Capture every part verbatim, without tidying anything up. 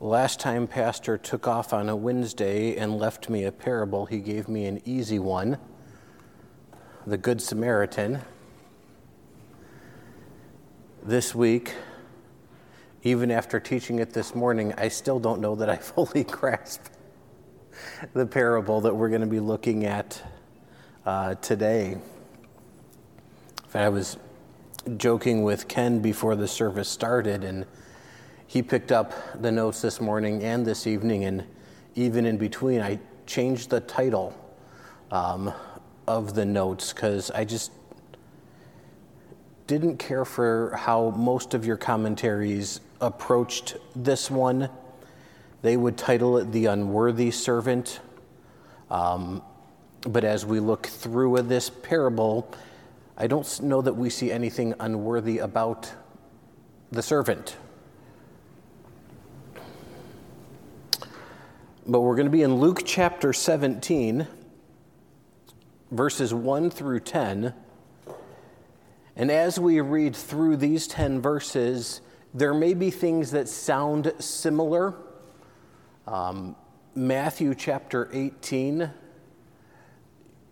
Last time Pastor took off on a Wednesday and left me a parable, he gave me an easy one, the Good Samaritan. This week, even after teaching it this morning, I still don't know that I fully grasp the parable that we're going to be looking at uh, today. In fact, I was joking with Ken before the service started, and he picked up the notes this morning and this evening, and even in between, I changed the title um, of the notes because I just didn't care for how most of your commentaries approached this one. They would title it The Unworthy Servant. Um, but as we look through this parable, I don't know that we see anything unworthy about the servant. But we're going to be in Luke chapter seventeen, verses one through ten. And as we read through these ten verses, there may be things that sound similar. Um, Matthew chapter eighteen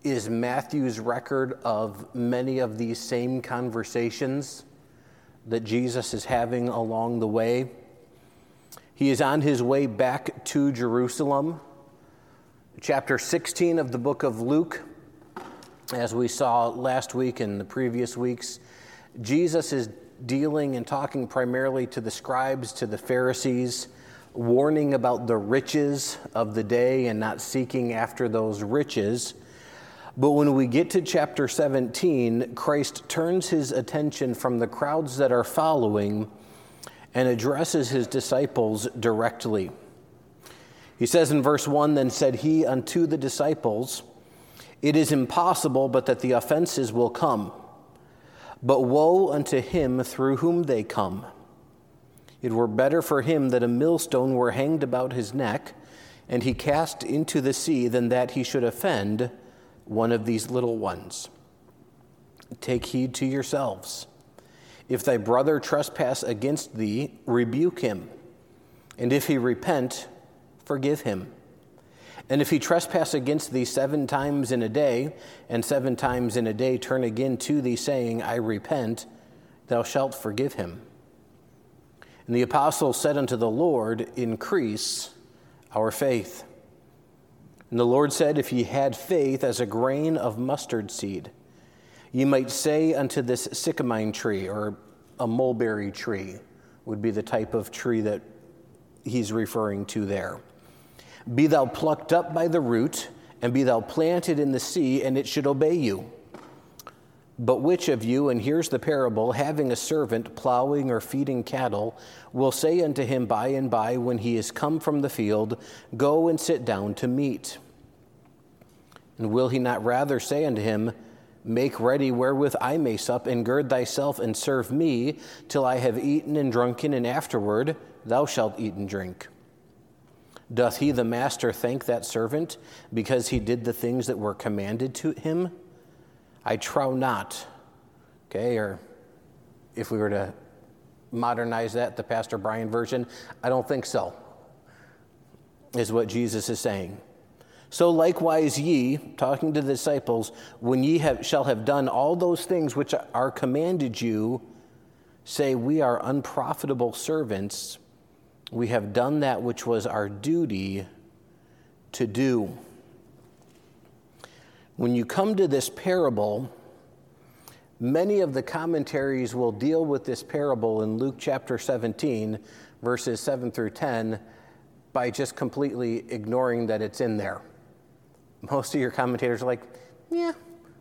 is Matthew's record of many of these same conversations that Jesus is having along the way. He is on his way back to Jerusalem. Chapter sixteen of the book of Luke, as we saw last week and the previous weeks, Jesus is dealing and talking primarily to the scribes, to the Pharisees, warning about the riches of the day and not seeking after those riches. But when we get to chapter seventeen, Christ turns his attention from the crowds that are following and addresses his disciples directly. He says in verse one, "Then said he unto the disciples, It is impossible but that the offenses will come, but woe unto him through whom they come. It were better for him that a millstone were hanged about his neck, and he cast into the sea, than that he should offend one of these little ones. Take heed to yourselves. If thy brother trespass against thee, rebuke him. And if he repent, forgive him. And if he trespass against thee seven times in a day, and seven times in a day turn again to thee, saying, I repent, thou shalt forgive him. And the apostles said unto the Lord, Increase our faith. And the Lord said, If ye had faith as a grain of mustard seed, ye might say unto this sycamine tree," or a mulberry tree would be the type of tree that he's referring to there, "Be thou plucked up by the root, and be thou planted in the sea, and it should obey you. But which of you," and here's the parable, "having a servant plowing or feeding cattle, will say unto him by and by, when he is come from the field, Go and sit down to meat? And will he not rather say unto him, Make ready wherewith I may sup, and gird thyself, and serve me, till I have eaten and drunken, and afterward thou shalt eat and drink? Doth he, the master, thank that servant, because he did the things that were commanded to him? I trow not." Okay, or if we were to modernize that, the Pastor Brian version, I don't think so, is what Jesus is saying. "So likewise ye," talking to the disciples, "when ye have, shall have done all those things which are commanded you, say, We are unprofitable servants. We have done that which was our duty to do." When you come to this parable, many of the commentaries will deal with this parable in Luke chapter seventeen, verses seven through ten, by just completely ignoring that it's in there. Most of your commentators are like, yeah,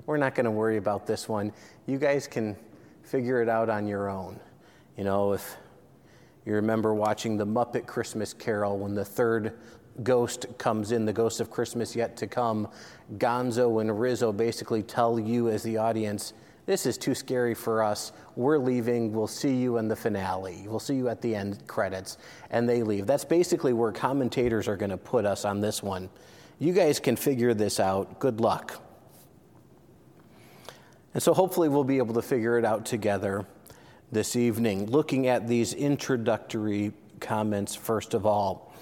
we're not going to worry about this one. You guys can figure it out on your own. You know, if you remember watching The Muppet Christmas Carol, when the third ghost comes in, the ghost of Christmas yet to come, Gonzo and Rizzo basically tell you as the audience, this is too scary for us, we're leaving, we'll see you in the finale, we'll see you at the end credits, and they leave. That's basically where commentators are going to put us on this one. You guys can figure this out, good luck. And so hopefully we'll be able to figure it out together this evening, looking at these introductory comments first of all.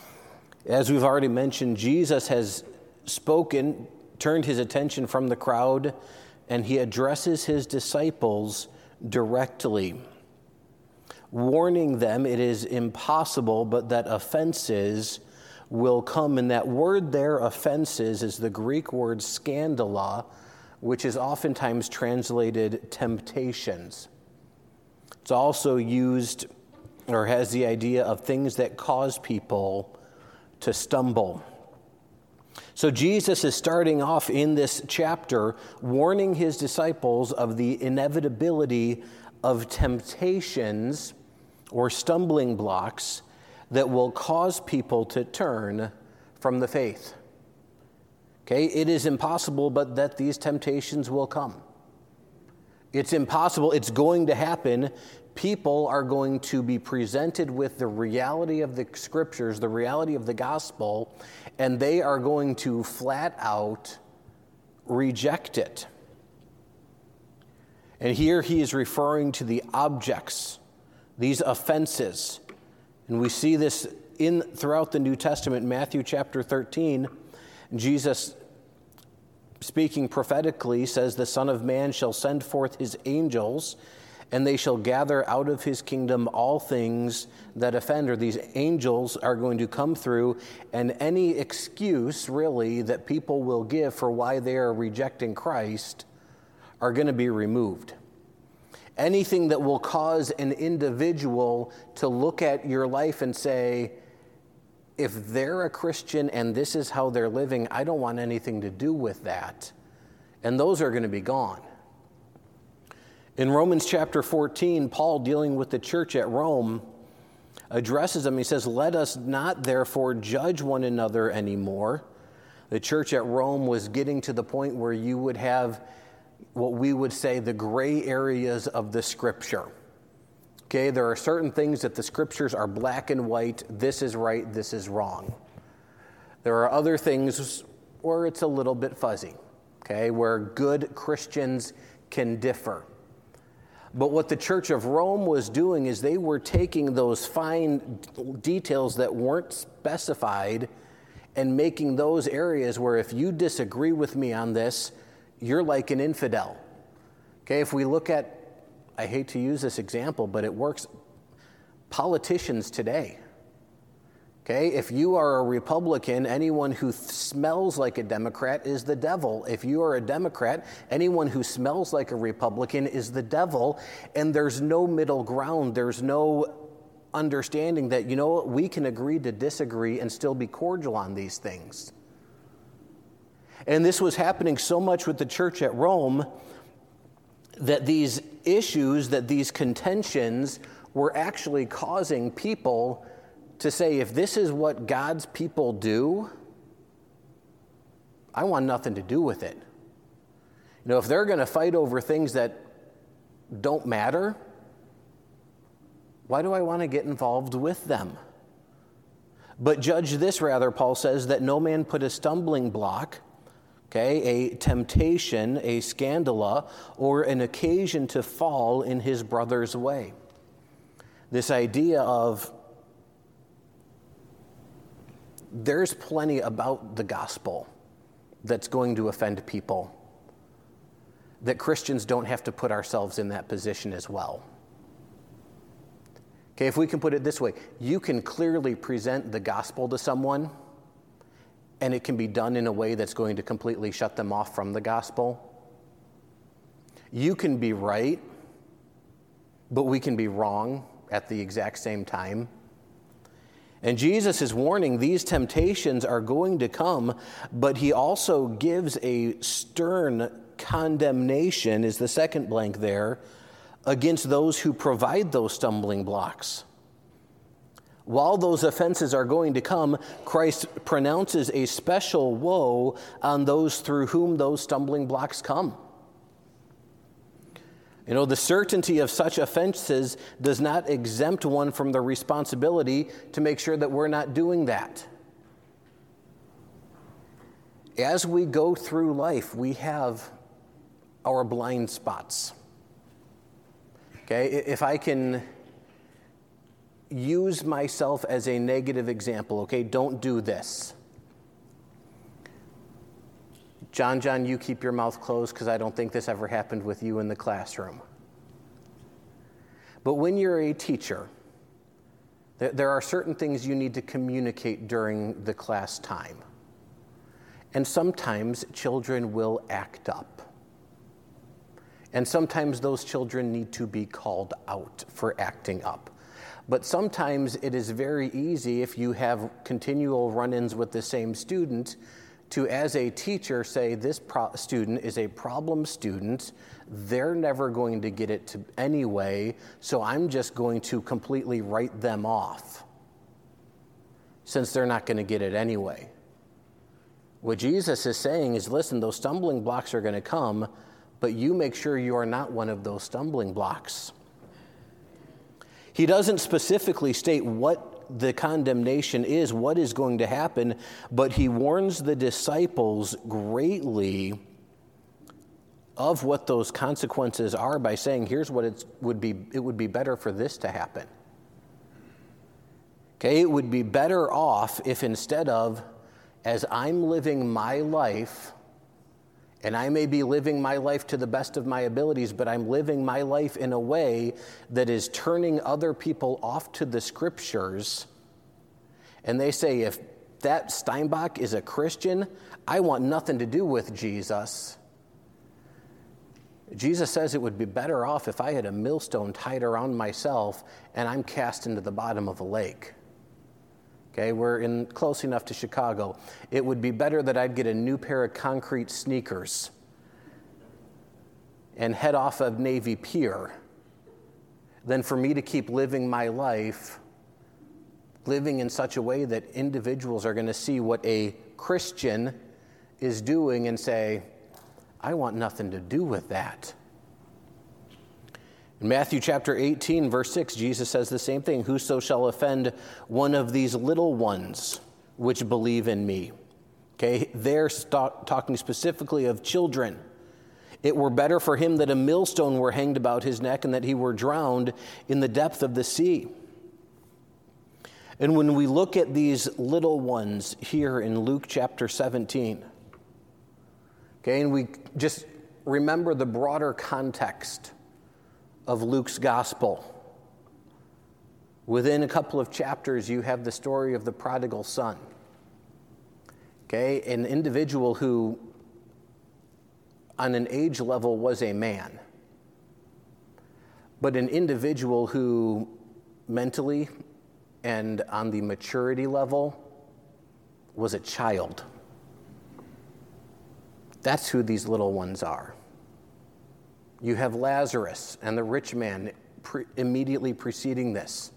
As we've already mentioned, Jesus has spoken, turned his attention from the crowd, and he addresses his disciples directly, warning them it is impossible, but that offenses will come. And that word there, offenses, is the Greek word scandala, which is oftentimes translated temptations. It's also used or has the idea of things that cause people to stumble. So Jesus is starting off in this chapter warning his disciples of the inevitability of temptations or stumbling blocks that will cause people to turn from the faith. Okay, it is impossible, but that these temptations will come. It's impossible, it's going to happen. People are going to be presented with the reality of the scriptures, the reality of the gospel, and they are going to flat out reject it. And here he is referring to the objects, these offenses. And we see this in throughout the New Testament. Matthew chapter thirteen, Jesus, speaking prophetically, says, "The Son of Man shall send forth his angels, and they shall gather out of his kingdom all things that offend." Or these angels are going to come through, and any excuse, really, that people will give for why they are rejecting Christ are going to be removed. Anything that will cause an individual to look at your life and say, if they're a Christian and this is how they're living, I don't want anything to do with that. And those are going to be gone. In Romans chapter fourteen, Paul, dealing with the church at Rome, addresses them. He says, "Let us not therefore judge one another anymore." The church at Rome was getting to the point where you would have what we would say the gray areas of the scripture. Okay, there are certain things that the scriptures are black and white. This is right, this is wrong. There are other things where it's a little bit fuzzy, okay, where good Christians can differ. But what the Church of Rome was doing is they were taking those fine details that weren't specified and making those areas where if you disagree with me on this, you're like an infidel. Okay, if we look at, I hate to use this example, but it works, politicians today. Okay, if you are a Republican, anyone who th- smells like a Democrat is the devil. If you are a Democrat, anyone who smells like a Republican is the devil, and there's no middle ground. There's no understanding that, you know what, we can agree to disagree and still be cordial on these things. And this was happening so much with the church at Rome that these issues, that these contentions were actually causing people to say, if this is what God's people do, I want nothing to do with it. You know, if they're going to fight over things that don't matter, why do I want to get involved with them? But judge this rather, Paul says, that no man put a stumbling block, okay, a temptation, a scandala, or an occasion to fall in his brother's way. This idea of there's plenty about the gospel that's going to offend people, that Christians don't have to put ourselves in that position as well. Okay, if we can put it this way, you can clearly present the gospel to someone, and it can be done in a way that's going to completely shut them off from the gospel. You can be right, but we can be wrong at the exact same time. And Jesus is warning these temptations are going to come, but he also gives a stern condemnation, is the second blank there, against those who provide those stumbling blocks. While those offenses are going to come, Christ pronounces a special woe on those through whom those stumbling blocks come. You know, the certainty of such offenses does not exempt one from the responsibility to make sure that we're not doing that. As we go through life, we have our blind spots. Okay, if I can use myself as a negative example, okay? Don't do this. John, John, you keep your mouth closed because I don't think this ever happened with you in the classroom. But when you're a teacher, th- there are certain things you need to communicate during the class time. And sometimes children will act up. And sometimes those children need to be called out for acting up. But sometimes it is very easy, if you have continual run-ins with the same student, to, as a teacher, say this pro- student is a problem student, they're never going to get it to anyway, so I'm just going to completely write them off since they're not going to get it anyway. What Jesus is saying is, listen, those stumbling blocks are going to come, but you make sure you are not one of those stumbling blocks. He doesn't specifically state what the condemnation is, what is going to happen, but he warns the disciples greatly of what those consequences are by saying, here's what it would be, it would be better for this to happen. Okay, it would be better off if, instead of, as I'm living my life, and I may be living my life to the best of my abilities, but I'm living my life in a way that is turning other people off to the scriptures. And they say, if that Steinbach is a Christian, I want nothing to do with Jesus. Jesus says it would be better off if I had a millstone tied around myself and I'm cast into the bottom of a lake. Okay, we're in close enough to Chicago. It would be better that I'd get a new pair of concrete sneakers and head off of Navy Pier than for me to keep living my life, living in such a way that individuals are going to see what a Christian is doing and say, I want nothing to do with that. In Matthew chapter eighteen, verse six, Jesus says the same thing. Whoso shall offend one of these little ones which believe in me. Okay, they're st- talking specifically of children. It were better for him that a millstone were hanged about his neck and that he were drowned in the depth of the sea. And when we look at these little ones here in Luke chapter seventeen, okay, and we just remember the broader context of Luke's gospel. Within a couple of chapters, you have the story of the prodigal son. Okay, an individual who, on an age level, was a man, but an individual who, mentally and on the maturity level, was a child. That's who these little ones are. You have Lazarus and the rich man pre- immediately preceding this.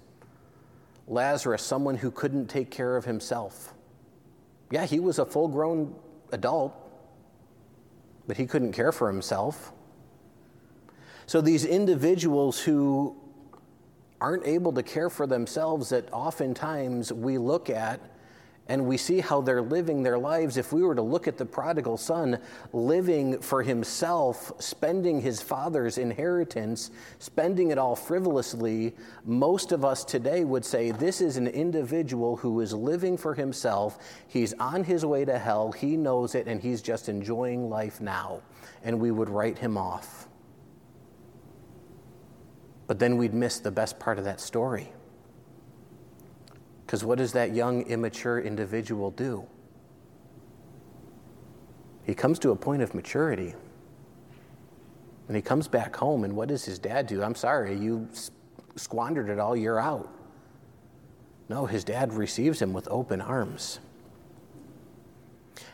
Lazarus, someone who couldn't take care of himself. Yeah, he was a full-grown adult, but he couldn't care for himself. So these individuals who aren't able to care for themselves, that oftentimes we look at and we see how they're living their lives. If we were to look at the prodigal son living for himself, spending his father's inheritance, spending it all frivolously, most of us today would say this is an individual who is living for himself. He's on his way to hell. He knows it, and he's just enjoying life now. And we would write him off. But then we'd miss the best part of that story. Because what does that young, immature individual do? He comes to a point of maturity. And he comes back home, and what does his dad do? I'm sorry, you squandered it all, you're out. No, his dad receives him with open arms.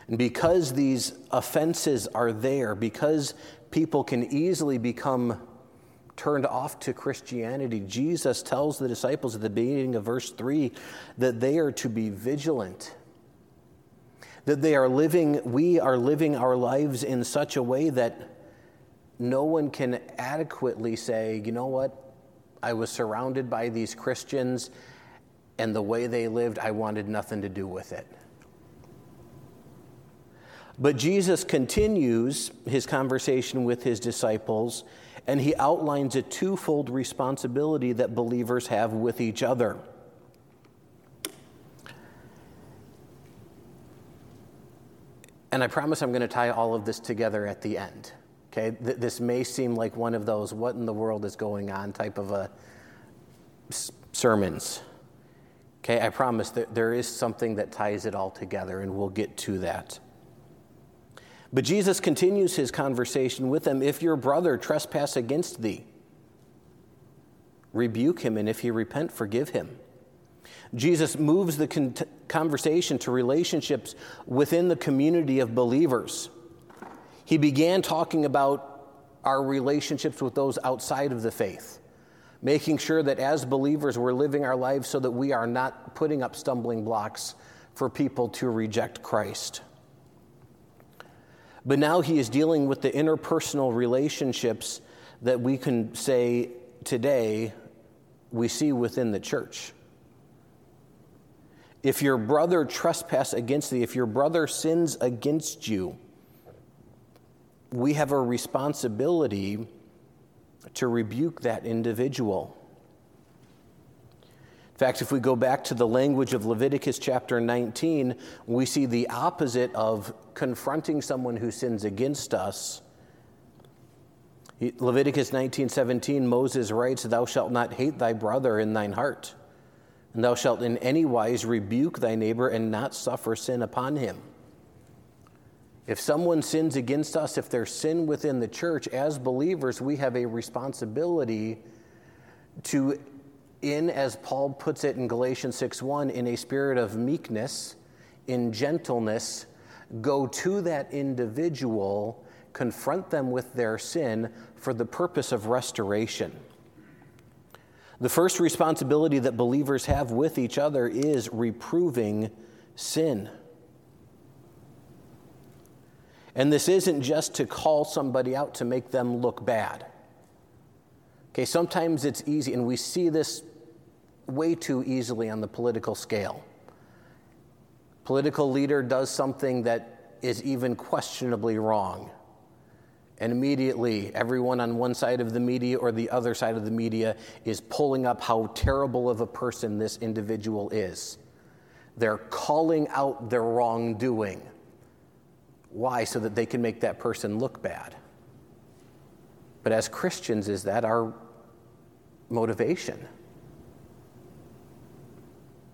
And because these offenses are there, because people can easily become turned off to Christianity, Jesus tells the disciples at the beginning of verse three that they are to be vigilant, that they are living, we are living our lives in such a way that no one can adequately say, you know what, I was surrounded by these Christians and the way they lived, I wanted nothing to do with it. But Jesus continues his conversation with his disciples and he outlines a twofold responsibility that believers have with each other. And I promise I'm going to tie all of this together at the end. Okay, Th- this may seem like one of those "what in the world is going on" type of a s- sermons. Okay, I promise that there is something that ties it all together, and we'll get to that. But Jesus continues his conversation with them. If your brother trespass against thee, rebuke him, and if he repent, forgive him. Jesus moves the con- conversation to relationships within the community of believers. He began talking about our relationships with those outside of the faith, making sure that as believers we're living our lives so that we are not putting up stumbling blocks for people to reject Christ. But now he is dealing with the interpersonal relationships that we can say today we see within the church. If your brother trespass against thee, if your brother sins against you, we have a responsibility to rebuke that individual. In fact, if we go back to the language of Leviticus chapter nineteen, we see the opposite of confronting someone who sins against us. Leviticus nineteen seventeen, Moses writes, "Thou shalt not hate thy brother in thine heart. And thou shalt in any wise rebuke thy neighbor and not suffer sin upon him." If someone sins against us, if there's sin within the church, as believers, we have a responsibility to, in, as Paul puts it in Galatians six one, in a spirit of meekness, in gentleness, go to that individual, confront them with their sin for the purpose of restoration. The first responsibility that believers have with each other is reproving sin. And this isn't just to call somebody out to make them look bad. Okay, sometimes it's easy, and we see this way too easily on the political scale. Political leader does something that is even questionably wrong, and immediately, everyone on one side of the media or the other side of the media is pulling up how terrible of a person this individual is. They're calling out their wrongdoing. Why? So that they can make that person look bad. But as Christians, is that our motivation?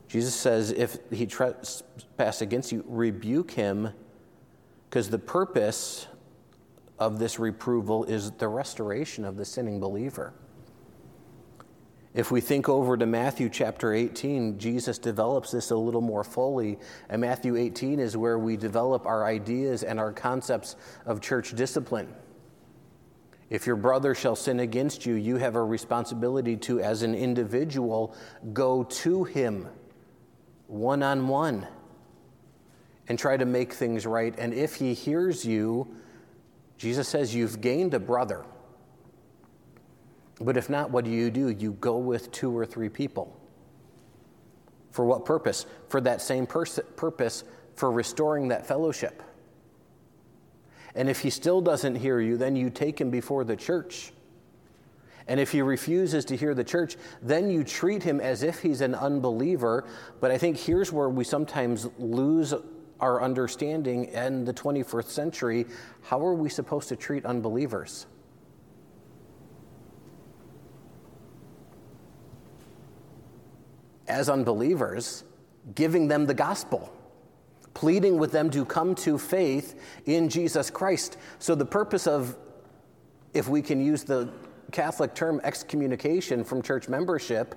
Jesus says, if he trespasses against you, rebuke him, because the purpose of this reproval is the restoration of the sinning believer. If we think over to Matthew chapter eighteen, Jesus develops this a little more fully. And Matthew eighteen is where we develop our ideas and our concepts of church discipline. If your brother shall sin against you, you have a responsibility to, as an individual, go to him one-on-one and try to make things right. And if he hears you, Jesus says, you've gained a brother. But if not, what do you do? You go with two or three people. For what purpose? For that same pers- purpose, for restoring that fellowship. And if he still doesn't hear you, then you take him before the church. And if he refuses to hear the church, then you treat him as if he's an unbeliever. But I think here's where we sometimes lose our understanding in the twenty-first century. How are we supposed to treat unbelievers? As unbelievers, giving them the gospel, pleading with them to come to faith in Jesus Christ. So the purpose of, if we can use the Catholic term, excommunication from church membership,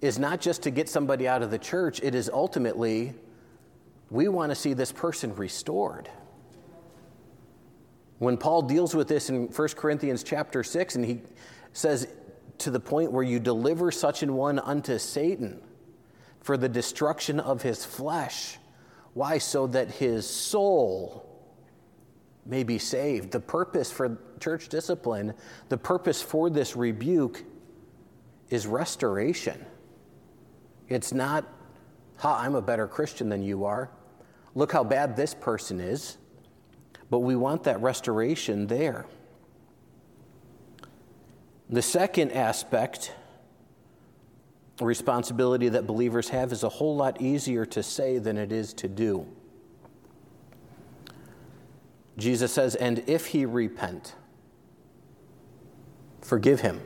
is not just to get somebody out of the church. It is ultimately, we want to see this person restored. When Paul deals with this in First Corinthians chapter six, and he says, to the point where you deliver such an one unto Satan for the destruction of his flesh. Why? So that his soul may be saved. The purpose for church discipline, the purpose for this rebuke is restoration. It's not, ha, I'm a better Christian than you are. Look how bad this person is. But we want that restoration there. The second aspect, a responsibility that believers have, is a whole lot easier to say than it is to do. Jesus says, and if he repent, forgive him.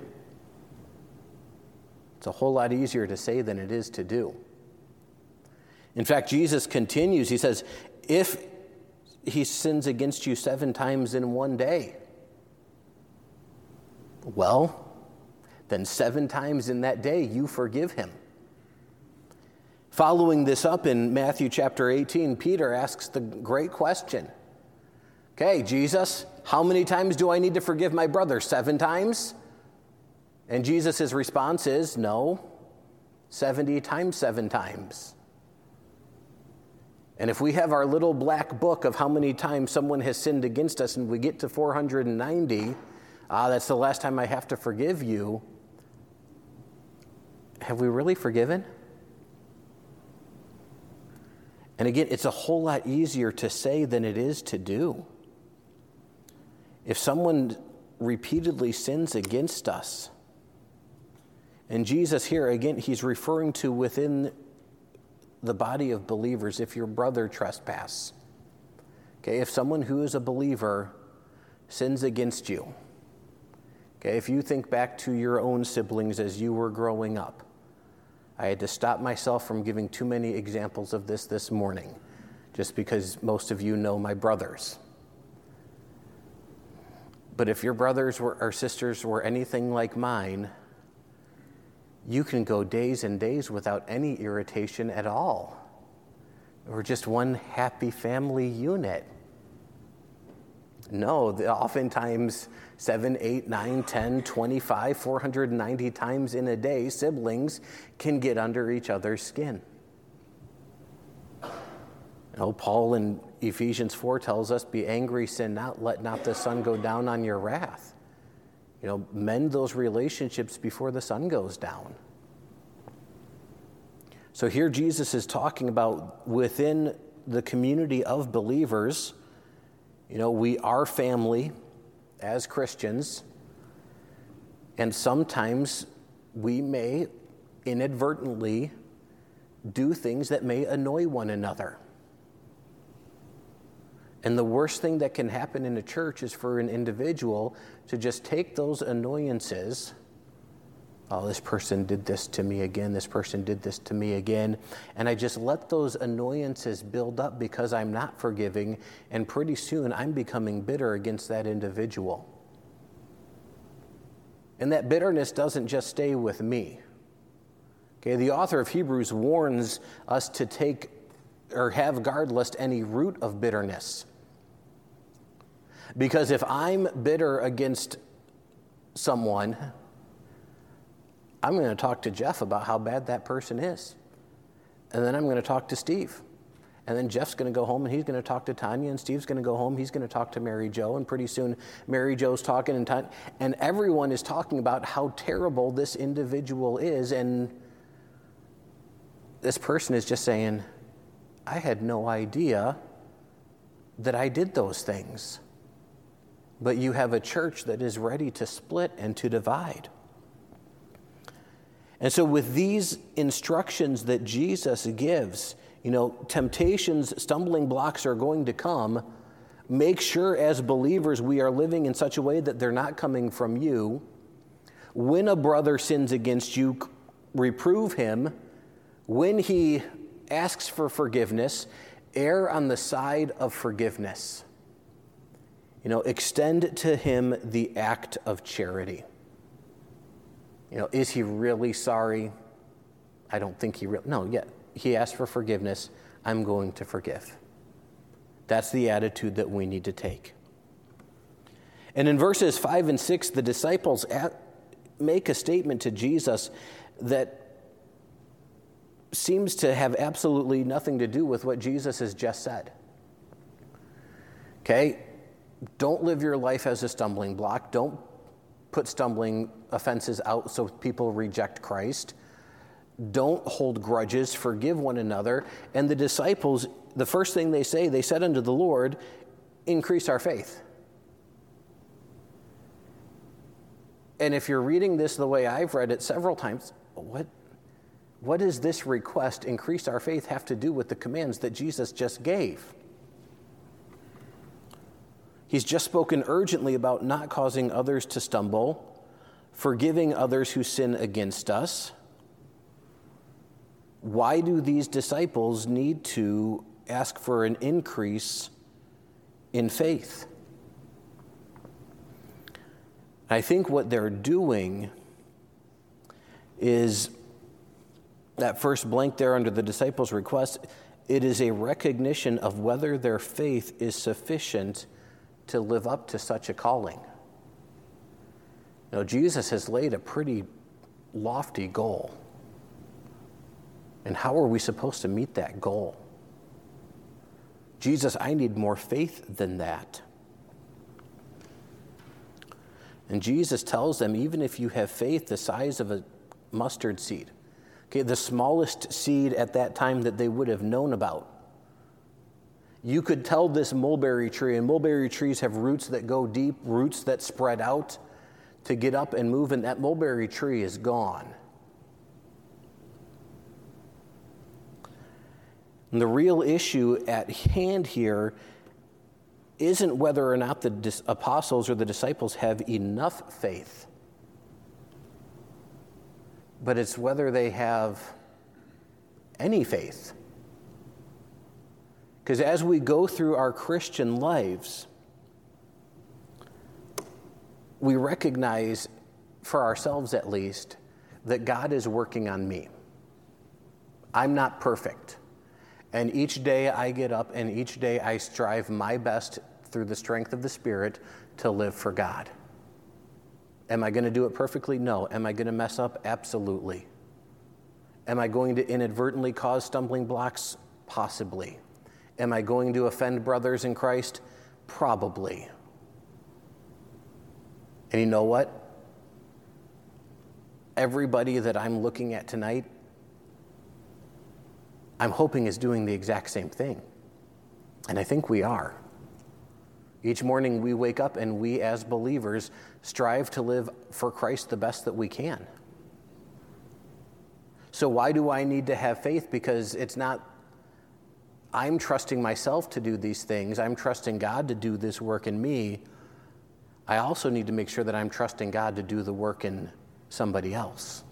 It's a whole lot easier to say than it is to do. In fact, Jesus continues. He says, if he sins against you seven times in one day, well, then seven times in that day you forgive him. Following this up in Matthew chapter eighteen, Peter asks the great question. Okay, Jesus, how many times do I need to forgive my brother? Seven times? And Jesus' response is, no, seventy times seven times. And if we have our little black book of how many times someone has sinned against us and we get to four hundred ninety, ah, that's the last time I have to forgive you, have we really forgiven? And again, it's a whole lot easier to say than it is to do. If someone repeatedly sins against us, and Jesus here, again, he's referring to within the body of believers, if your brother trespass, okay, if someone who is a believer sins against you, okay, if you think back to your own siblings as you were growing up, I had to stop myself from giving too many examples of this this morning, just because most of you know my brothers. But if your brothers were, or sisters were anything like mine, you can go days and days without any irritation at all. We're just one happy family unit. No, oftentimes seven, eight, nine, ten, twenty-five, four hundred ninety times in a day, siblings can get under each other's skin. You know, Paul in Ephesians four tells us, be angry, sin not, let not the sun go down on your wrath. You know, mend those relationships before the sun goes down. So here Jesus is talking about within the community of believers. You know, we are family as Christians, and sometimes we may inadvertently do things that may annoy one another. And the worst thing that can happen in a church is for an individual to just take those annoyances, oh, this person did this to me again, this person did this to me again, and I just let those annoyances build up because I'm not forgiving, and pretty soon I'm becoming bitter against that individual. And that bitterness doesn't just stay with me. Okay, the author of Hebrews warns us to take or have guard lest any root of bitterness. Because if I'm bitter against someone, I'm going to talk to Jeff about how bad that person is. And then I'm going to talk to Steve. And then Jeff's going to go home and he's going to talk to Tanya, and Steve's going to go home, he's going to talk to Mary Jo, and pretty soon Mary Jo's talking and Tanya, and everyone is talking about how terrible this individual is, and this person is just saying, I had no idea that I did those things. But you have a church that is ready to split and to divide. And so with these instructions that Jesus gives, you know, temptations, stumbling blocks are going to come. Make sure as believers we are living in such a way that they're not coming from you. When a brother sins against you, reprove him. When he asks for forgiveness, err on the side of forgiveness. You know, extend to him the act of charity. You know, is he really sorry? I don't think he really, no, yeah, he asked for forgiveness. I'm going to forgive. That's the attitude that we need to take. And in verses five and six, the disciples at, make a statement to Jesus that seems to have absolutely nothing to do with what Jesus has just said. Okay? Don't live your life as a stumbling block. Don't put stumbling offenses out so people reject Christ. Don't hold grudges. Forgive one another. And the disciples, the first thing they say, they said unto the Lord, increase our faith. And if you're reading this the way I've read it several times, what, what does this request, increase our faith, have to do with the commands that Jesus just gave? He's just spoken urgently about not causing others to stumble, forgiving others who sin against us. Why do these disciples need to ask for an increase in faith? I think what they're doing is, that first blank there under the disciples' request, it is a recognition of whether their faith is sufficient to live up to such a calling. You know, Jesus has laid a pretty lofty goal. And how are we supposed to meet that goal? Jesus, I need more faith than that. And Jesus tells them, even if you have faith the size of a mustard seed, okay, the smallest seed at that time that they would have known about, you could tell this mulberry tree, and mulberry trees have roots that go deep, roots that spread out, to get up and move, and that mulberry tree is gone. And the real issue at hand here isn't whether or not the dis- apostles or the disciples have enough faith, but it's whether they have any faith. Because as we go through our Christian lives, we recognize, for ourselves at least, that God is working on me. I'm not perfect. And each day I get up and each day I strive my best through the strength of the Spirit to live for God. Am I going to do it perfectly? No. Am I going to mess up? Absolutely. Am I going to inadvertently cause stumbling blocks? Possibly. Am I going to offend brothers in Christ? Probably. And you know what? Everybody that I'm looking at tonight, I'm hoping is doing the exact same thing. And I think we are. Each morning we wake up and we as believers strive to live for Christ the best that we can. So why do I need to have faith? Because it's not, I'm trusting myself to do these things. I'm trusting God to do this work in me. I also need to make sure that I'm trusting God to do the work in somebody else.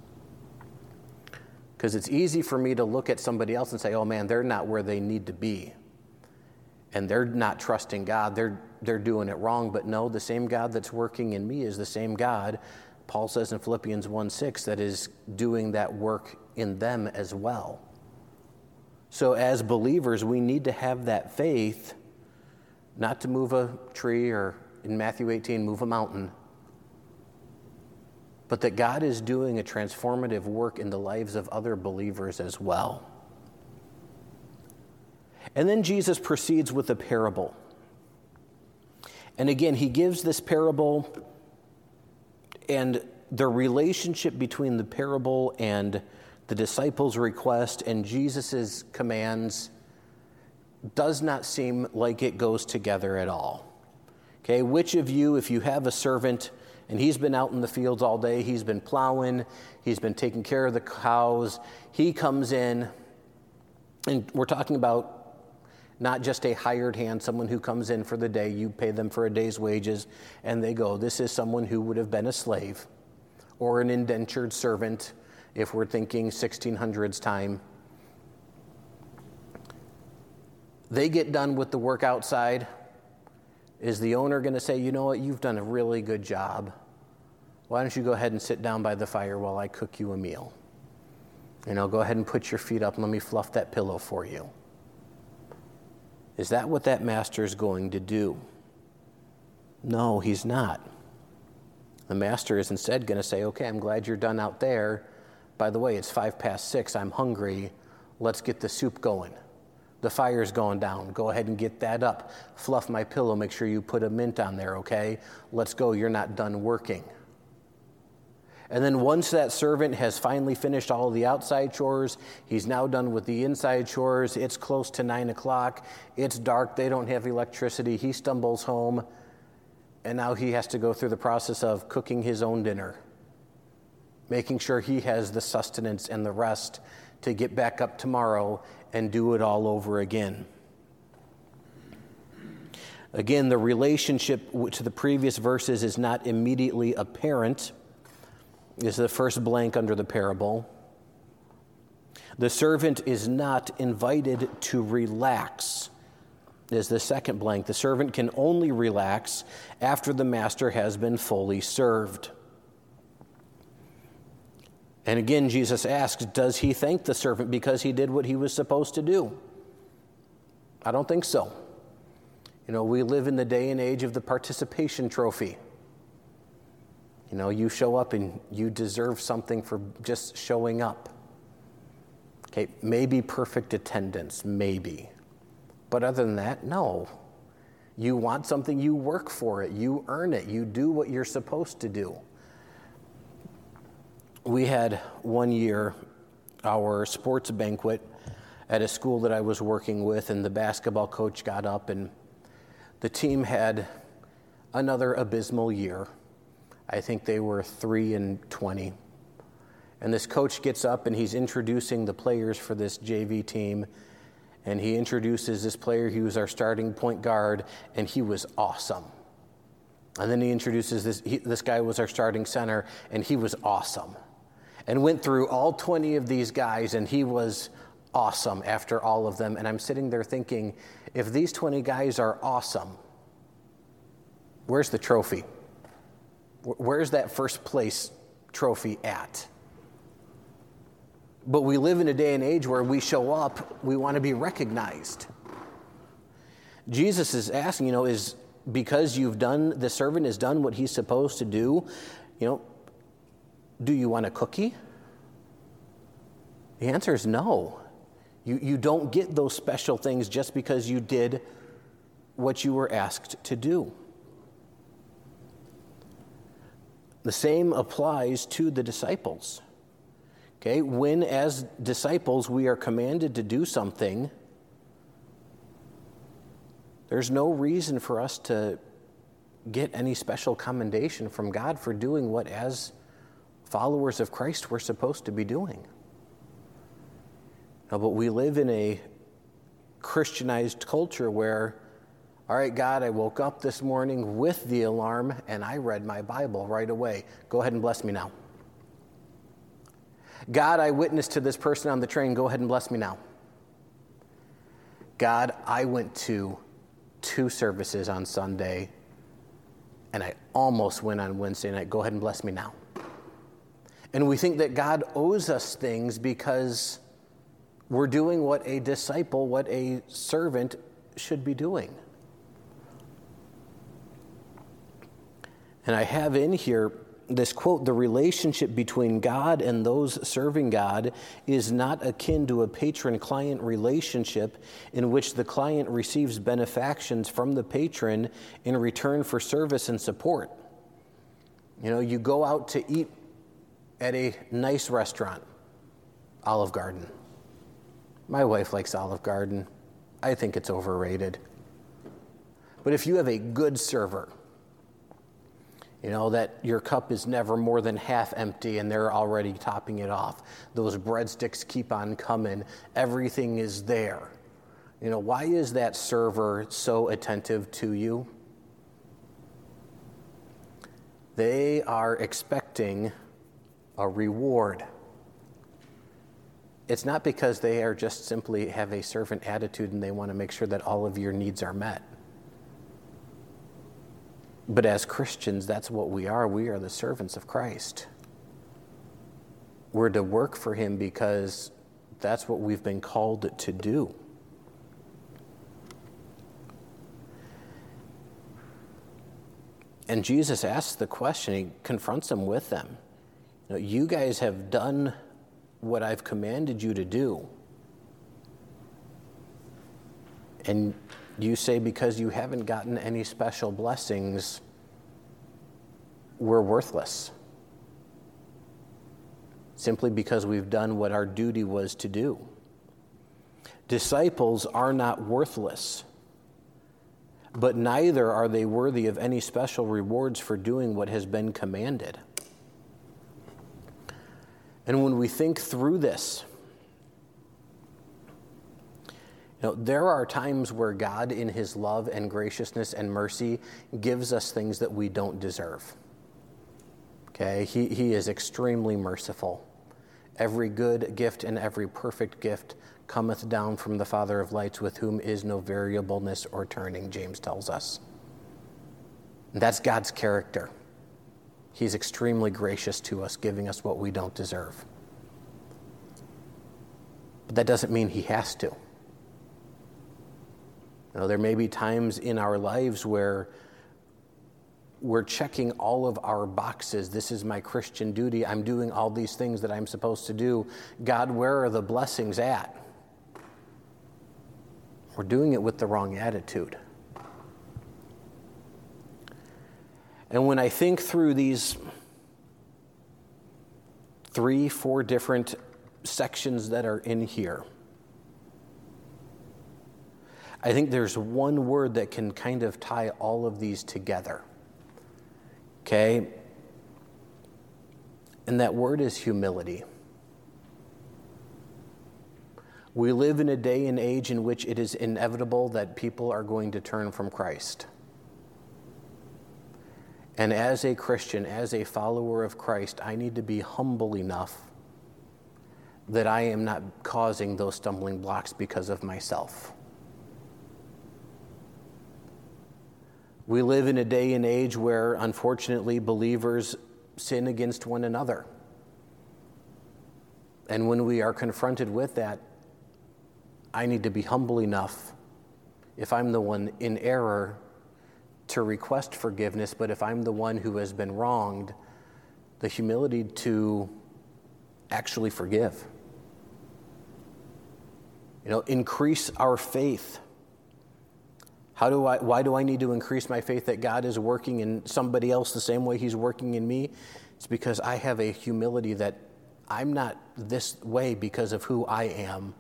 Because it's easy for me to look at somebody else and say, oh man, they're not where they need to be. And they're not trusting God. They're, they're doing it wrong. But no, the same God that's working in me is the same God, Paul says in Philippians one six, that is doing that work in them as well. So as believers, we need to have that faith, not to move a tree or, in Matthew eighteen, move a mountain, but that God is doing a transformative work in the lives of other believers as well. And then Jesus proceeds with a parable. And again, he gives this parable, and the relationship between the parable and the disciples' request and Jesus' commands does not seem like it goes together at all. Okay, which of you, if you have a servant, and he's been out in the fields all day. He's been plowing. He's been taking care of the cows. He comes in, and we're talking about not just a hired hand, someone who comes in for the day. You pay them for a day's wages, and they go. This is someone who would have been a slave or an indentured servant, if we're thinking sixteen hundreds time. They get done with the work outside. Is the owner going to say, you know what, you've done a really good job. Why don't you go ahead and sit down by the fire while I cook you a meal? You know, go ahead and put your feet up and let me fluff that pillow for you. Is that what that master is going to do? No, he's not. The master is instead going to say, okay, I'm glad you're done out there. By the way, it's five past six. I'm hungry. Let's get the soup going. The fire's going down. Go ahead and get that up. Fluff my pillow. Make sure you put a mint on there, okay? Let's go. You're not done working. And then once that servant has finally finished all the outside chores, he's now done with the inside chores. It's close to nine o'clock. It's dark. They don't have electricity. He stumbles home. And now he has to go through the process of cooking his own dinner, making sure he has the sustenance and the rest to get back up tomorrow and do it all over again. Again, the relationship to the previous verses is not immediately apparent. This is the first blank under the parable. The servant is not invited to relax. Is the second blank. The servant can only relax after the master has been fully served. And again, Jesus asks, does he thank the servant because he did what he was supposed to do? I don't think so. You know, we live in the day and age of the participation trophy. You know, you show up and you deserve something for just showing up. Okay, maybe perfect attendance, maybe. But other than that, no. You want something, you work for it. You earn it. You do what you're supposed to do. We had one year our sports banquet at a school that I was working with, and the basketball coach got up, and the team had another abysmal year. I think they were three and twenty. And this coach gets up, and he's introducing the players for this J V team. And he introduces this player. He was our starting point guard, and he was awesome. And then he introduces this, he, this guy was our starting center, and he was awesome. And went through all twenty of these guys, and he was awesome after all of them. And I'm sitting there thinking, if these twenty guys are awesome, where's the trophy? Where's that first place trophy at? But we live in a day and age where we show up, we want to be recognized. Jesus is asking, you know, is because you've done, the servant has done what he's supposed to do, you know, do you want a cookie? The answer is no. You, you don't get those special things just because you did what you were asked to do. The same applies to the disciples. Okay, when as disciples we are commanded to do something, there's no reason for us to get any special commendation from God for doing what as followers of Christ we're supposed to be doing. No, but we live in a Christianized culture where, all right, God, I woke up this morning with the alarm and I read my Bible right away. Go ahead and bless me now. God, I witnessed to this person on the train. Go ahead and bless me now. God, I went to two services on Sunday, and I almost went on Wednesday night. Go ahead and bless me now. And we think that God owes us things because we're doing what a disciple, what a servant should be doing. And I have in here this quote, the relationship between God and those serving God is not akin to a patron-client relationship in which the client receives benefactions from the patron in return for service and support. You know, you go out to eat at a nice restaurant, Olive Garden. My wife likes Olive Garden. I think it's overrated. But if you have a good server, you know, that your cup is never more than half empty and they're already topping it off. Those breadsticks keep on coming. Everything is there. You know, why is that server so attentive to you? They are expecting a reward. It's not because they are just simply have a servant attitude and they want to make sure that all of your needs are met. But as Christians, that's what we are. We are the servants of Christ. We're to work for him because that's what we've been called to do. And Jesus asks the question, he confronts them with them. You know, you guys have done what I've commanded you to do. And you say, because you haven't gotten any special blessings, we're worthless. Simply because we've done what our duty was to do. Disciples are not worthless. but neither are they worthy of any special rewards for doing what has been commanded. And when we think through this, you know, there are times where God, in his love and graciousness and mercy, gives us things that we don't deserve. Okay, he, he is extremely merciful. Every good gift and every perfect gift cometh down from the Father of lights, with whom is no variableness or turning, James tells us. And that's God's character. He's extremely gracious to us, giving us what we don't deserve. But that doesn't mean he has to. You know, there may be times in our lives where we're checking all of our boxes. This is my Christian duty. I'm doing all these things that I'm supposed to do. God, where are the blessings at? We're doing it with the wrong attitude. And when I think through these three, four different sections that are in here, I think there's one word that can kind of tie all of these together. Okay, and that word is humility. We live in a day and age in which it is inevitable that people are going to turn from Christ. And as a Christian, as a follower of Christ, I need to be humble enough that I am not causing those stumbling blocks because of myself. We live in a day and age where, unfortunately, believers sin against one another. And when we are confronted with that, I need to be humble enough, if I'm the one in error, to request forgiveness. But if I'm the one who has been wronged, the humility to actually forgive. You know, increase our faith. How do I, why do I need to increase my faith that God is working in somebody else the same way he's working in me? It's because I have a humility that I'm not this way because of who I am.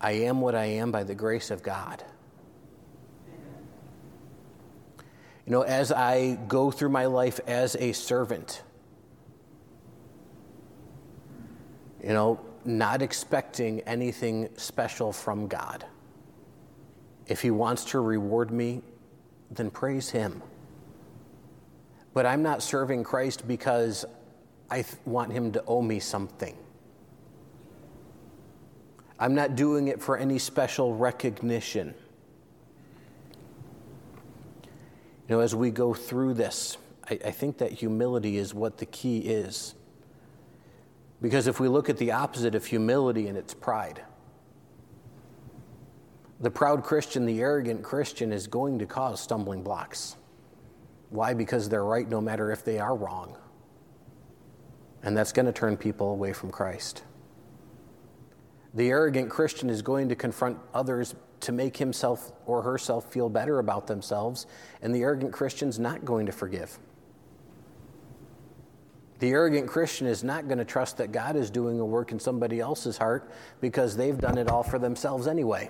I am what I am by the grace of God. You know, as I go through my life as a servant, you know, not expecting anything special from God. If he wants to reward me, then praise him. But I'm not serving Christ because I th- want him to owe me something. I'm not doing it for any special recognition. You know, as we go through this, I, I think that humility is what the key is. Because if we look at the opposite of humility, and it's pride. The proud Christian, the arrogant Christian, is going to cause stumbling blocks. Why? Because they're right no matter if they are wrong. And that's going to turn people away from Christ. The arrogant Christian is going to confront others to make himself or herself feel better about themselves, and the arrogant Christian's not going to forgive. The arrogant Christian is not going to trust that God is doing a work in somebody else's heart because they've done it all for themselves anyway.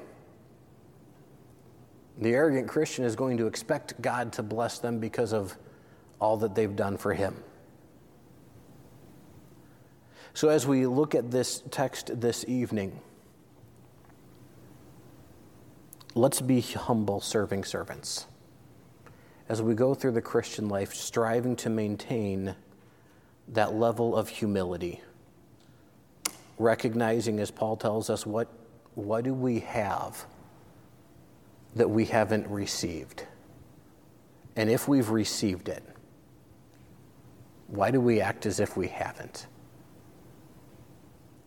The arrogant Christian is going to expect God to bless them because of all that they've done for him. So as we look at this text this evening, let's be humble, serving servants. As we go through the Christian life, striving to maintain that level of humility, recognizing, as Paul tells us, what, what do we have that we haven't received? And if we've received it, why do we act as if we haven't?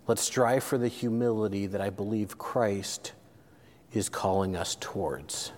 Let's strive for the humility that I believe Christ is calling us towards.